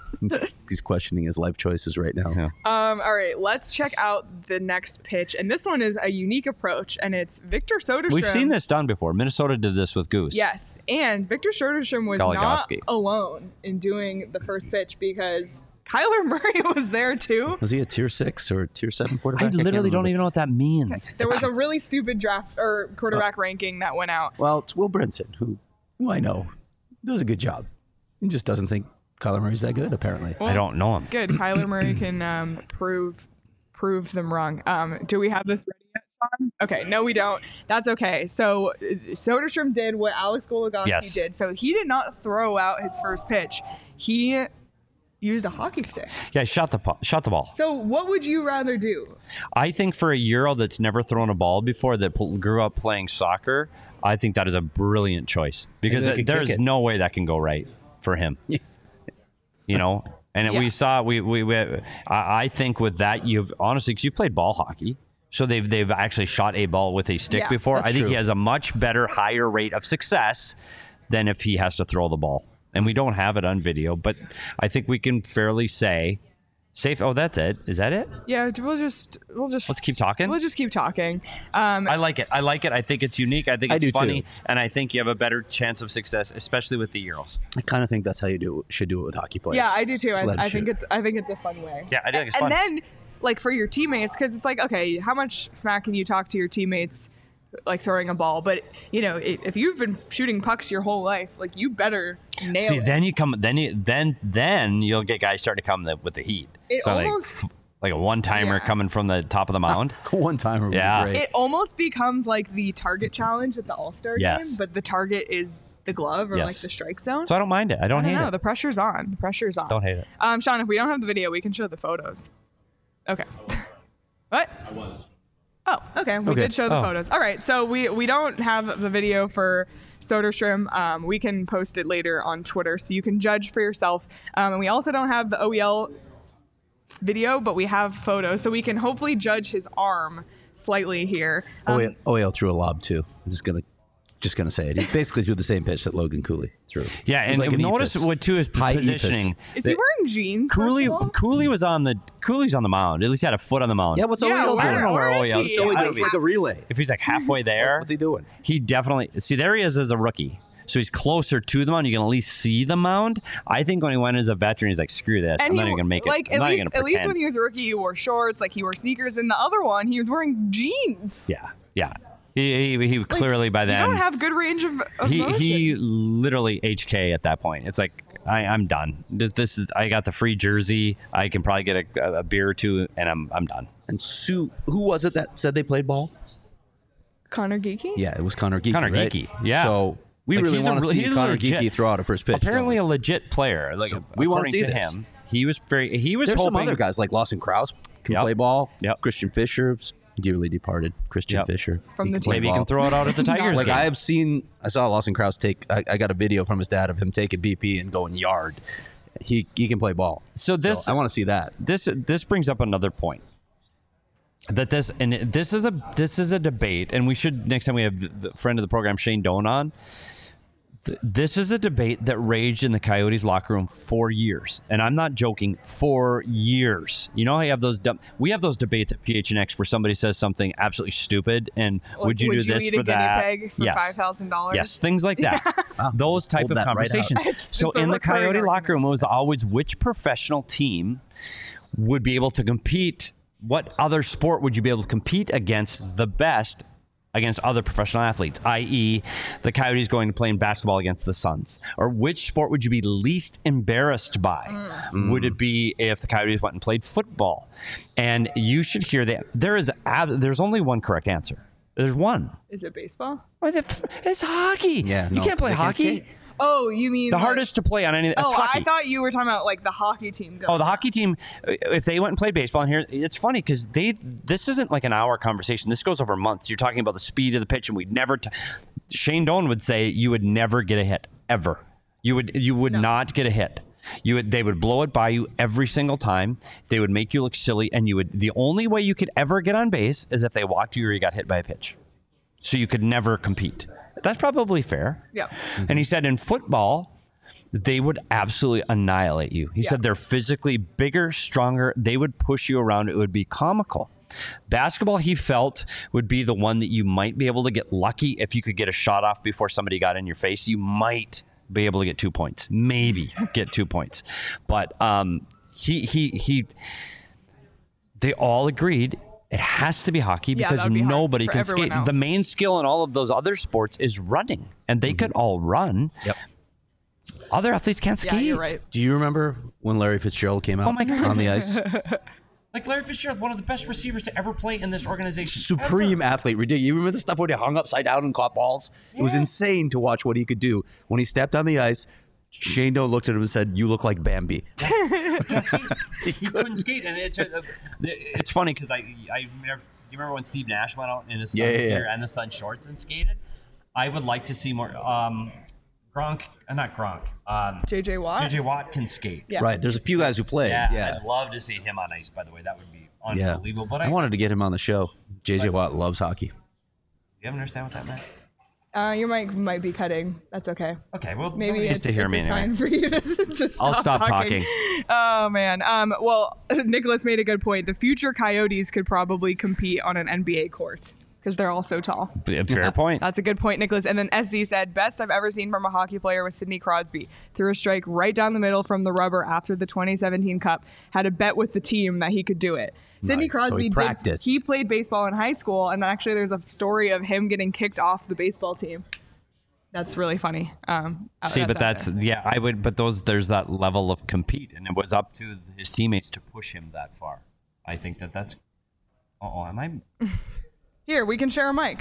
He's questioning his life choices right now. Yeah. All right, let's check out the next pitch. And this one is a unique approach, and it's Victor Soderstrom. We've seen this done before. Minnesota did this with Goose. Yes, and Victor Soderstrom was not alone in doing the first pitch because Kyler Murray was there, too. Was he a Tier 6 or Tier 7 quarterback? I literally don't even know what that means. There was a really stupid draft or quarterback ranking that went out. Well, it's Will Brinson, who I know. Does a good job. He just doesn't think Kyler Murray's that good, apparently. Well, I don't know him. Good. Kyler Murray can prove them wrong. Do we have this ready yet, Sean? Okay. No, we don't. That's okay. So Soderstrom did what Alex Goligoski did. So he did not throw out his first pitch. He used a hockey stick. Yeah, shot the ball. So what would you rather do? I think for a Euro that's never thrown a ball before, that grew up playing soccer, I think that is a brilliant choice because there is no way that can go right for him. Yeah. You know, and we saw I think with that, you've honestly, because you've played ball hockey, so they've actually shot a ball with a stick before. I think he has a much better, higher rate of success than if he has to throw the ball. And we don't have it on video, but I think we can fairly say safe. Oh, that's it. Is that it? Yeah, we'll just let's keep talking. We'll just keep talking. I like it. I like it. I think it's unique. I think it's funny, too. And I think you have a better chance of success, especially with the Euros. I kind of think that's how you should do it with hockey players. Yeah, I do too. I think it's a fun way. Yeah, I do think it's fun. And then, like, for your teammates, because it's like, okay, how much smack can you talk to your teammates? Like throwing a ball, but you know, if you've been shooting pucks your whole life, like you better nail it. Then you'll get guys start to come with the heat. It's almost like a one-timer coming from the top of the mound. One-timer would be great. It almost becomes like the target challenge at the All-Star game, but the target is the glove or like the strike zone. So I don't mind it. I don't hate it. The pressure's on. Don't hate it. Sean, if we don't have the video, we can show the photos. Okay. What? I was. Oh, okay. We did show the photos. All right. So we don't have the video for Soderstrom. We can post it later on Twitter, so you can judge for yourself. And we also don't have the OEL video, but we have photos, so we can hopefully judge his arm slightly here. OEL threw a lob, too. I'm just going to Just going to say it. He basically threw the same pitch that Logan Cooley threw. Yeah, and like notice what too is positioning. Is he wearing jeans? Cooley's on the mound. At least he had a foot on the mound. Yeah, what's O'Leal doing? I don't know where O'Leal is. It's like a relay. If he's like halfway there, what's he doing? He definitely there he is as a rookie. So he's closer to the mound. You can at least see the mound. I think when he went as a veteran, he's like, screw this. I'm not even going to make it. At least when he was a rookie, he wore shorts. Like, he wore sneakers. In the other one, he was wearing jeans. Yeah. Yeah. He clearly by then. You don't have good range of motion. He literally HK at that point. It's like, I'm done. This is, I got the free jersey. I can probably get a beer or two, and I'm done. And Sue, who was it that said they played ball? Connor Geekie? Yeah, it was Connor Geekie. Connor right? Geekie, yeah. So we like really want to see Connor Geekie throw out a first pitch. Apparently a legit player. Like so we want to see him. He was very. He was. There's hoping, some other guys like Lawson Krause can play ball. Yep. Christian Fisher, dearly departed Christian Fisher from the team. Maybe he can throw it out at the Tigers. Like game. I saw Lawson Krause take. I got a video from his dad of him taking BP and going yard. He can play ball. So I want to see that. This brings up another point. That this is a debate, and we should next time we have the friend of the program Shane Doan on. This is a debate that raged in the Coyotes locker room for years, and I'm not joking. For years, you know, we have those debates at PHNX where somebody says something absolutely stupid, and like, would you do this eat for a that? Guinea pig for yes, $5,000. Yes, things like that. Yeah. Those type of conversations. Right so in the Coyote locker room, it was always which professional team would be able to compete. What other sport would you be able to compete against the best against other professional athletes, i.e. the Coyotes going to play in basketball against the Suns? Or which sport would you be least embarrassed by? Mm. Would it be if the Coyotes went and played football? And you should hear that there's only one correct answer. There's one. Is it baseball? It's hockey. Yeah, you can't play hockey. Oh, you mean the hardest to play on any? Oh, I thought you were talking about like the hockey team. Oh, the hockey team. If they went and played baseball in here, it's funny because this isn't like an hour conversation. This goes over months. You're talking about the speed of the pitch, and we'd never. Shane Doan would say you would never get a hit ever. You would not get a hit. They would blow it by you every single time. They would make you look silly, and the only way you could ever get on base is if they walked you or you got hit by a pitch. So you could never compete. That's probably fair. Yeah. Mm-hmm. And he said in football, they would absolutely annihilate you. He said they're physically bigger, stronger. They would push you around. It would be comical. Basketball, he felt, would be the one that you might be able to get lucky if you could get a shot off before somebody got in your face. You might be able to get 2 points, maybe get 2 points. But they all agreed. It has to be hockey because nobody can skate. The main skill in all of those other sports is running, and they could all run. Yep. Other athletes can't skate. Yeah, you're right. Do you remember when Larry Fitzgerald came out on the ice? Like Larry Fitzgerald, one of the best receivers to ever play in this organization. Supreme athlete. Ridiculous. You remember the stuff where he hung upside down and caught balls? Yeah. It was insane to watch what he could do. When he stepped on the ice, Shane Doan looked at him and said, "You look like Bambi." He couldn't skate, and it's funny because I remember. You remember when Steve Nash went out in his gear and the Sun shorts and skated? I would like to see more. J.J. Watt. J.J. Watt can skate. Yeah. Right. There's a few guys who play. Yeah. I'd love to see him on ice. By the way, that would be unbelievable. But I wanted to get him on the show. J.J. Watt loves hockey. Do you understand what that meant? Your mic might be cutting. That's okay. Okay, well, maybe it's to hear me anyway. For you to stop talking. Oh man. Well, Nicholas made a good point. The future Coyotes could probably compete on an NBA court because they're all so tall. Fair point. That's a good point, Nicholas. And then SZ said, "Best I've ever seen from a hockey player was Sidney Crosby. Threw a strike right down the middle from the rubber after the 2017 Cup. Had a bet with the team that he could do it." Sidney Crosby he played baseball in high school, and actually there's a story of him getting kicked off the baseball team. That's really funny. There's that level of compete, and it was up to his teammates to push him that far. I think that's am I here? We can share a mic.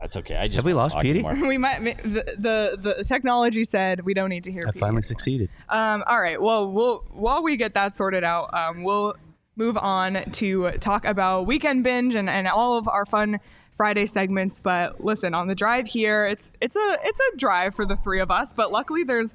That's okay. Have we lost Petey? We might. The technology said we don't need to hear. I finally succeeded. All right. Well, while we get that sorted out, we'll move on to talk about Weekend Binge and all of our fun Friday segments. But listen, on the drive here, it's a drive for the three of us. But luckily, there's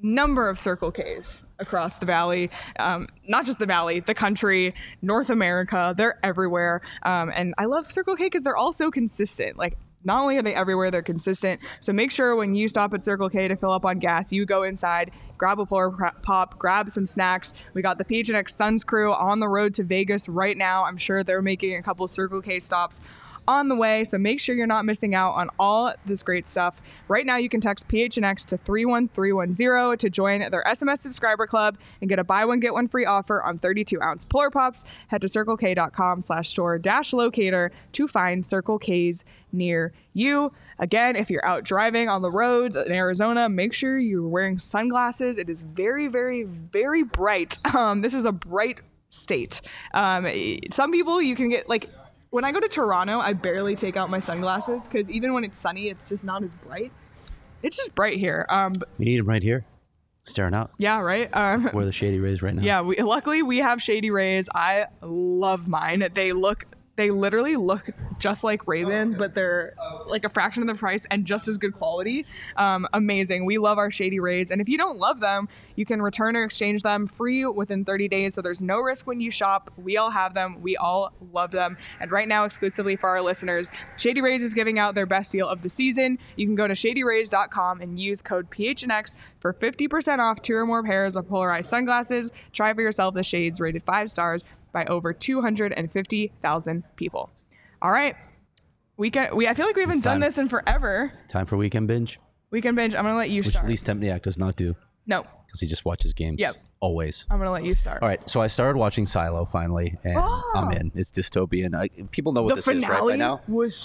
number of Circle Ks across the valley, not just the valley, the country, North America. They're everywhere, and I love Circle K because they're all so consistent. Like Not only are they everywhere, they're consistent. So make sure when you stop at Circle K to fill up on gas, you go inside, grab a Polar Pop, grab some snacks. We got the PHNX Suns crew on the road to Vegas right now. I'm sure they're making a couple Circle K stops on the way, so make sure you're not missing out on all this great stuff. Right now, you can text PHNX to 31310 to join their SMS subscriber club and get a buy one, get one free offer on 32-ounce Polar Pops. Head to circlek.com/store-locator to find Circle K's near you. Again, if you're out driving on the roads in Arizona, make sure you're wearing sunglasses. It is very, very, very bright. This is a bright state. Some people, you can get like... When I go to Toronto, I barely take out my sunglasses because even when it's sunny, it's just not as bright. It's just bright here. You need them right here, staring out. Yeah, right? We're the Shady Rays right now. Yeah, luckily we have Shady Rays. I love mine. They literally look just like Ray-Bans, but they're like a fraction of the price and just as good quality. Amazing. We love our Shady Rays. And if you don't love them, you can return or exchange them free within 30 days. So there's no risk when you shop. We all have them. We all love them. And right now, exclusively for our listeners, Shady Rays is giving out their best deal of the season. You can go to shadyrays.com and use code PHNX for 50% off two or more pairs of polarized sunglasses. Try for yourself the shades rated 5 stars. By over 250,000 people. All right, I feel like we haven't done this in forever. Time for weekend binge. Weekend binge. I'm gonna let you start. Which Lee Stepniak does not do. No, because he just watches games. Yep, always. I'm gonna let you start. All right, so I started watching Silo finally, and I'm in. It's dystopian. People know what this is right by now.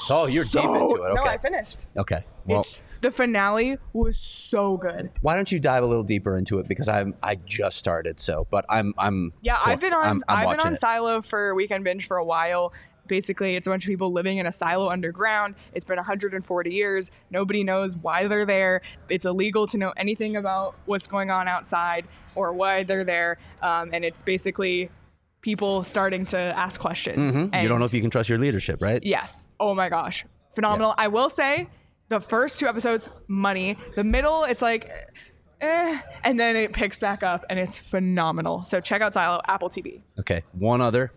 Oh, you're deep into it. Okay. No, I finished. Okay. Well, the finale was so good. Why don't you dive a little deeper into it? Because I just started, but I'm yeah. Hooked. I've been on Silo for Weekend Binge for a while. Basically, it's a bunch of people living in a silo underground. It's been 140 years. Nobody knows why they're there. It's illegal to know anything about what's going on outside or why they're there. And it's basically people starting to ask questions. Mm-hmm. You don't know if you can trust your leadership, right? Yes. Oh my gosh. Phenomenal. Yeah. I will say the first 2 episodes, money. The middle, it's like... and then it picks back up and it's phenomenal. So check out Silo, Apple TV. Okay. One other,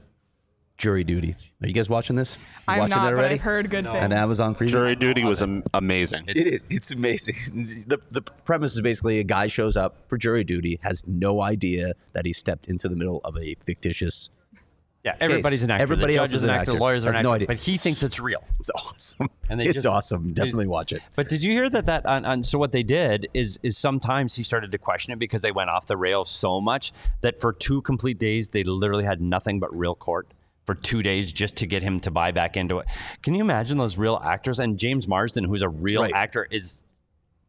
Jury Duty. Are you guys watching this? I'm not, but I've heard good things. And Amazon Freeview. Jury Duty was amazing. It is. It's amazing. The premise is basically a guy shows up for jury duty, has no idea that he stepped into the middle of a fictitious case. Everybody's an actor. Everybody else is an actor. Lawyers are an actor. No idea. But he thinks it's real. It's awesome. And it's awesome. Definitely watch it. But did you hear that so what they did is sometimes he started to question it because they went off the rails so much that for 2 complete days, they literally had nothing but real court for 2 days just to get him to buy back into it. Can you imagine those real actors? And James Marsden, who's a real actor, is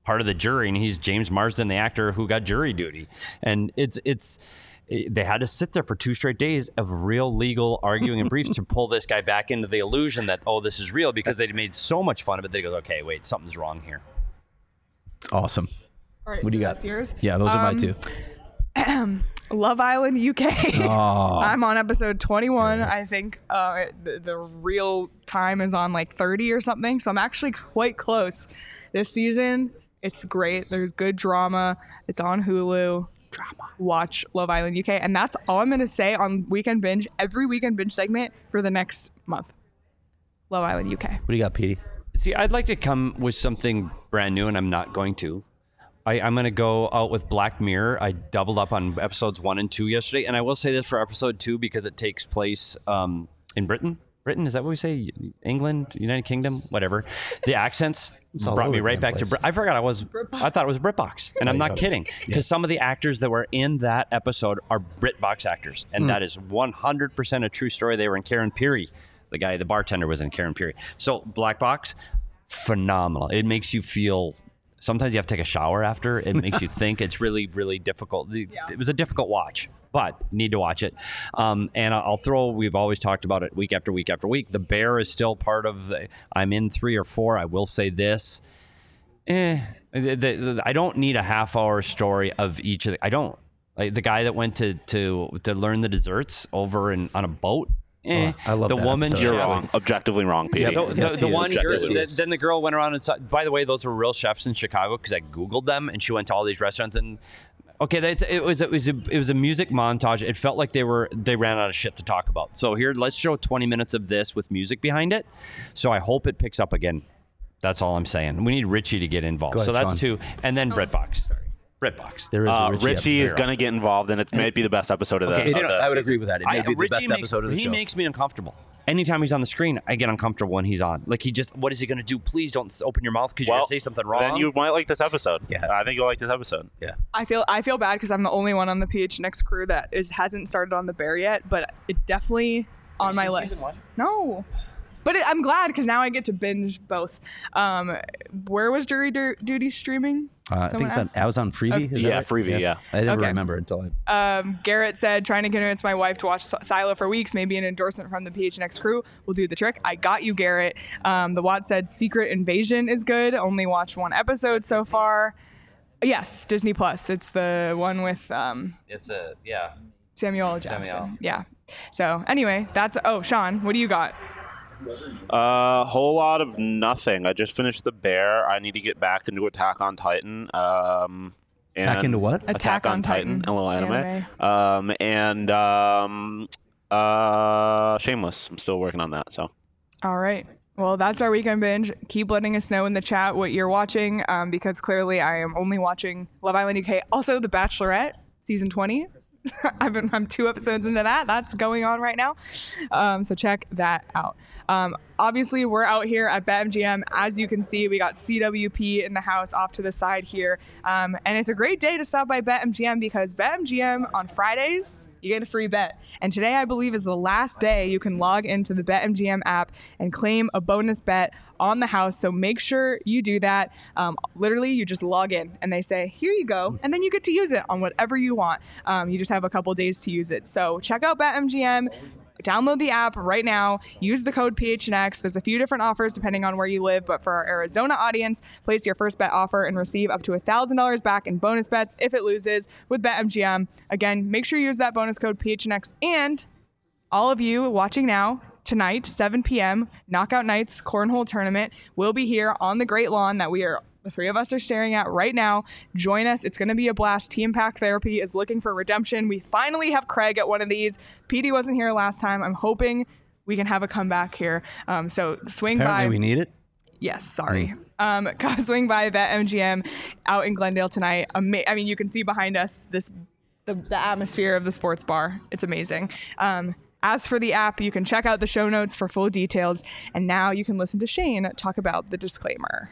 part of the jury, and he's James Marsden, the actor who got jury duty. And they had to sit there for 2 straight days of real legal arguing and briefs to pull this guy back into the illusion that, oh, this is real, because they'd made so much fun of it that he goes, okay, wait, something's wrong here. It's awesome. All right, what do you got? Yours? Yeah, those are my 2. Love Island UK. Oh. I'm on episode 21. Yeah. I think the real time is on like 30 or something. So I'm actually quite close this season. It's great. There's good drama. It's on Hulu. Watch Love Island UK. And that's all I'm going to say on Weekend Binge, every Weekend Binge segment for the next month. Love Island UK. What do you got, Petey? See, I'd like to come with something brand new, and I'm not going to. I'm going to go out with Black Mirror. I doubled up on episodes 1 and 2 yesterday. And I will say this for episode 2 because it takes place in Britain. Britain, is that what we say? England, United Kingdom, whatever. The accents brought me right back to Brit. I forgot I thought it was BritBox. And I'm not kidding. Because some of the actors that were in that episode are BritBox actors. And that is 100% a true story. They were in Karen Peary. The guy, the bartender, was in Karen Peary. So Black Box, phenomenal. It makes you feel... Sometimes you have to take a shower after. It makes you think. It's really, really difficult. Yeah. It was a difficult watch, but need to watch it. And I'll throw, we've always talked about it week after week after week. The Bear is still part of the, I'm in 3 or 4. I will say this. I don't need a half-hour story of each of the, I don't. Like the guy that went to learn the desserts over on a boat. I love the woman. Episode. You're wrong. Objectively wrong, Petey. Yeah, the one. Then the girl went around and. By the way, those were real chefs in Chicago because I googled them, and she went to all these restaurants. And okay, it was a music montage. It felt like they ran out of shit to talk about. So here, let's show 20 minutes of this with music behind it. So I hope it picks up again. That's all I'm saying. We need Richie to get involved. Ahead, so that's Sean. Two. And then BritBox. Sorry. BritBox. There is a Richie is going to get involved, and it might be the best episode of the season. I would agree with that. It may be the best episode of the show. He makes me uncomfortable. Anytime he's on the screen, I get uncomfortable when he's on. Like, he just, what is he going to do? Please don't open your mouth because you're going to say something wrong. Then you might like this episode. Yeah. I think you'll like this episode. Yeah. I feel bad because I'm the only one on the PHNX crew that hasn't started on The Bear yet, but it's definitely on my list. Season 1? No. But I'm glad because now I get to binge both. Where was Jury Duty streaming? I think it's on Amazon Freevee. Right? Freevee, yeah. I didn't remember until I... Garrett said, trying to convince my wife to watch Silo for weeks, maybe an endorsement from the PHNX crew will do the trick. I got you, Garrett. The Watt said Secret Invasion is good. Only watched one episode so far. Yes, Disney Plus. It's the one with... Samuel Jackson. Yeah. So anyway, that's... Oh, Sean, what do you got? Whole lot of nothing. I just finished The Bear. I need to get back into Attack on Titan. Back into what? Attack on Titan. A little anime. Shameless. I'm still working on that. So. All right. Well, that's our weekend binge. Keep letting us know in the chat what you're watching, because clearly I am only watching Love Island UK. Also, The Bachelorette, season 20. I'm 2 episodes into that. That's going on right now. So check that out. Obviously, we're out here at BetMGM. As you can see, we got CWP in the house off to the side here. And it's a great day to stop by BetMGM because BetMGM on Fridays, you get a free bet. And today, I believe, is the last day you can log into the BetMGM app and claim a bonus bet on the house. So make sure you do that. Literally, you just log in and they say, here you go. And then you get to use it on whatever you want. You just have a couple days to use it. So check out BetMGM. Download the app right now. Use the code PHNX. There's a few different offers depending on where you live, but for our Arizona audience, place your first bet offer and receive up to $1,000 back in bonus bets if it loses with BetMGM. Again, make sure you use that bonus code PHNX. And all of you watching now, tonight, 7 p.m., Knockout Nights Cornhole Tournament will be here on the Great Lawn that the three of us are staring at right now. Join us. It's going to be a blast. Team Pack Therapy is looking for redemption. We finally have Craig at one of these. Petey wasn't here last time. I'm hoping we can have a comeback here. So swing by. Apparently we need it. Yes, sorry. Swing by BetMGM out in Glendale tonight. I mean, you can see behind us the atmosphere of the sports bar. It's amazing. As for the app, you can check out the show notes for full details. And now you can listen to Shane talk about the disclaimer.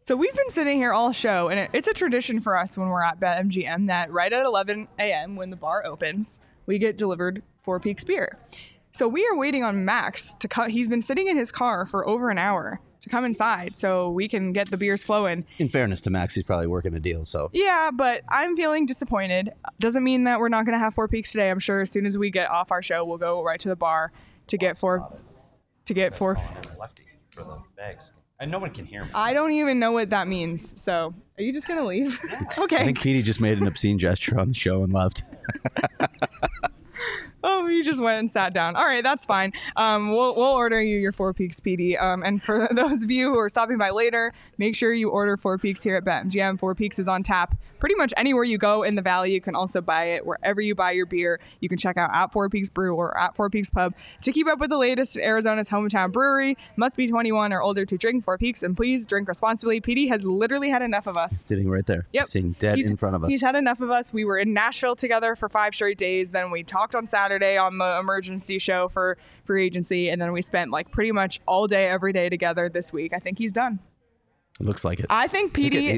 So we've been sitting here all show, and it's a tradition for us when we're at BetMGM that right at 11 a.m. when the bar opens, we get delivered Four Peaks beer. So we are waiting on Max to come. He's been sitting in his car for over an hour to come inside so we can get the beers flowing. In fairness to Max, he's probably working a deal, so. Yeah, but I'm feeling disappointed. Doesn't mean that we're not going to have Four Peaks today. I'm sure as soon as we get off our show, we'll go right to the bar to get four. For the bags. And no one can hear me. I don't even know what that means. So are you just going to leave? Yeah. Okay. I think Petey just made an obscene gesture on the show and left. Oh, you just went and sat down. All right, that's fine. We'll order you your Four Peaks, Petey. And for those of you who are stopping by later, make sure you order Four Peaks here at BetMGM. Four Peaks is on tap pretty much anywhere you go in the Valley. You can also buy it wherever you buy your beer. You can check out at Four Peaks Brew or at Four Peaks Pub to keep up with the latest at Arizona's hometown brewery. Must be 21 or older to drink Four Peaks, and please drink responsibly. Petey has literally had enough of us. He's sitting right there. Yep. Sitting dead in front of us. He's had enough of us. We were in Nashville together for 5 straight days. Then we talked on Saturday on the emergency show for free agency, and then we spent like pretty much all day every day together this week. I think he's done. It looks like it. I think Petey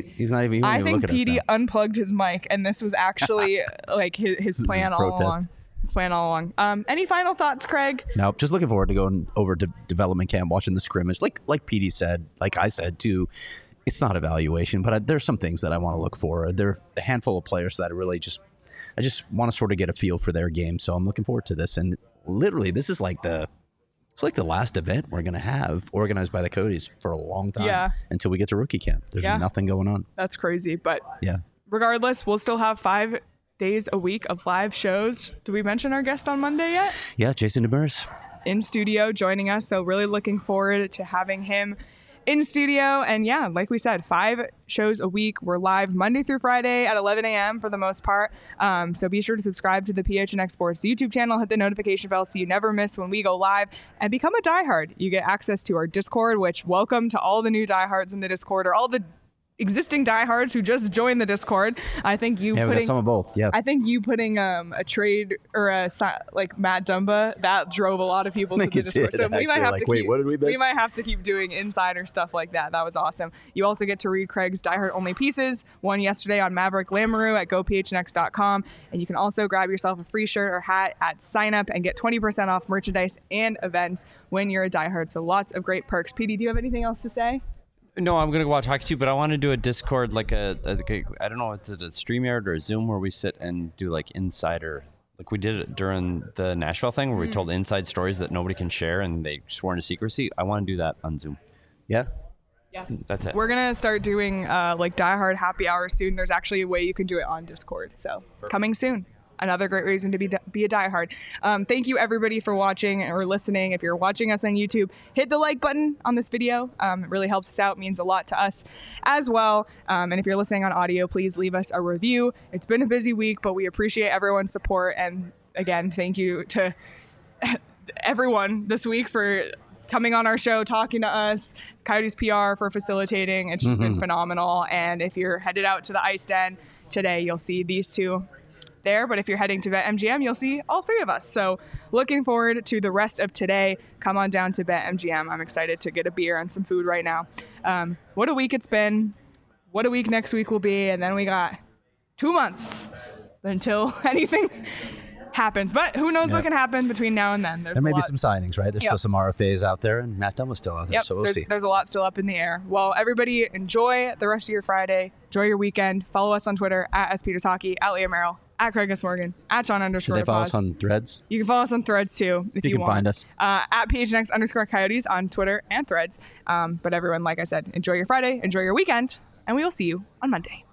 unplugged his mic, and this was actually like his plan all along. His plan all along. Any final thoughts, Craig? No, just looking forward to going over to development camp, watching the scrimmage. Like Petey said, like I said too, it's not evaluation, but there's some things that I want to look for. There are a handful of players that I just want to sort of get a feel for their game. So I'm looking forward to this. And literally, this is like the It's like the last event we're going to have organized by the Coyotes for a long time until we get to rookie camp. There's nothing going on. That's crazy. But regardless, we'll still have 5 days a week of live shows. Did we mention our guest on Monday yet? Yeah, Jason Demers. In studio joining us. So really looking forward to having him in studio. And yeah, like we said, 5 shows a week. We're live Monday through Friday at 11 a.m. for the most part. So be sure to subscribe to the PHNX Sports YouTube channel. Hit the notification bell so you never miss when we go live. And become a diehard. You get access to our Discord, which welcome to all the new diehards in the Discord, or all the existing diehards who just joined the Discord. I think you putting some of both. Yeah, I think you putting a trade or a like Matt Dumba, that drove a lot of people to the Discord. So we might have to keep, what did we miss? We might have to keep doing insider stuff like that. That was awesome. You also get to read Craig's diehard only pieces, one yesterday on Maverick Lamoureux at gophnx.com, and you can also grab yourself a free shirt or hat at sign up and get 20% off merchandise and events when you're a diehard. So lots of great perks. Petey, do you have anything else to say? No, I'm going to go watch hockey too, but I want to do a Discord, like a I don't know, it's a StreamYard or a Zoom where we sit and do like insider, like we did it during the Nashville thing where we told inside stories that nobody can share and they swore into secrecy. I want to do that on Zoom. Yeah. Yeah. That's it. We're going to start doing like diehard happy hour soon. There's actually a way you can do it on Discord. So perfect. Coming soon. Another great reason to be a diehard. Thank you, everybody, for watching or listening. If you're watching us on YouTube, hit the like button on this video. It really helps us out. It means a lot to us as well. And if you're listening on audio, please leave us a review. It's been a busy week, but we appreciate everyone's support. And, again, thank you to everyone this week for coming on our show, talking to us, Coyotes PR for facilitating. It's just been phenomenal. And if you're headed out to the Ice Den today, you'll see these two there, but if you're heading to BetMGM, you'll see all three of us. So looking forward to the rest of today. Come on down to BetMGM. I'm excited to get a beer and some food right now. What a week it's been. What a week next week will be. And then we got 2 months until anything happens. But who knows what can happen between now and then. There may be some signings, right? There's still some RFAs out there, and Matt Dumbo's still out there, so we'll see. There's a lot still up in the air. Well, everybody, enjoy the rest of your Friday. Enjoy your weekend. Follow us on Twitter, at SPetersHockey, at Leah Merrill, at Craig S. Morgan, at John _. Can they follow us on Threads? You can follow us on Threads, too, if you want. You can find us. At PHNX _Coyotes on Twitter and Threads. But everyone, like I said, enjoy your Friday, enjoy your weekend, and we will see you on Monday.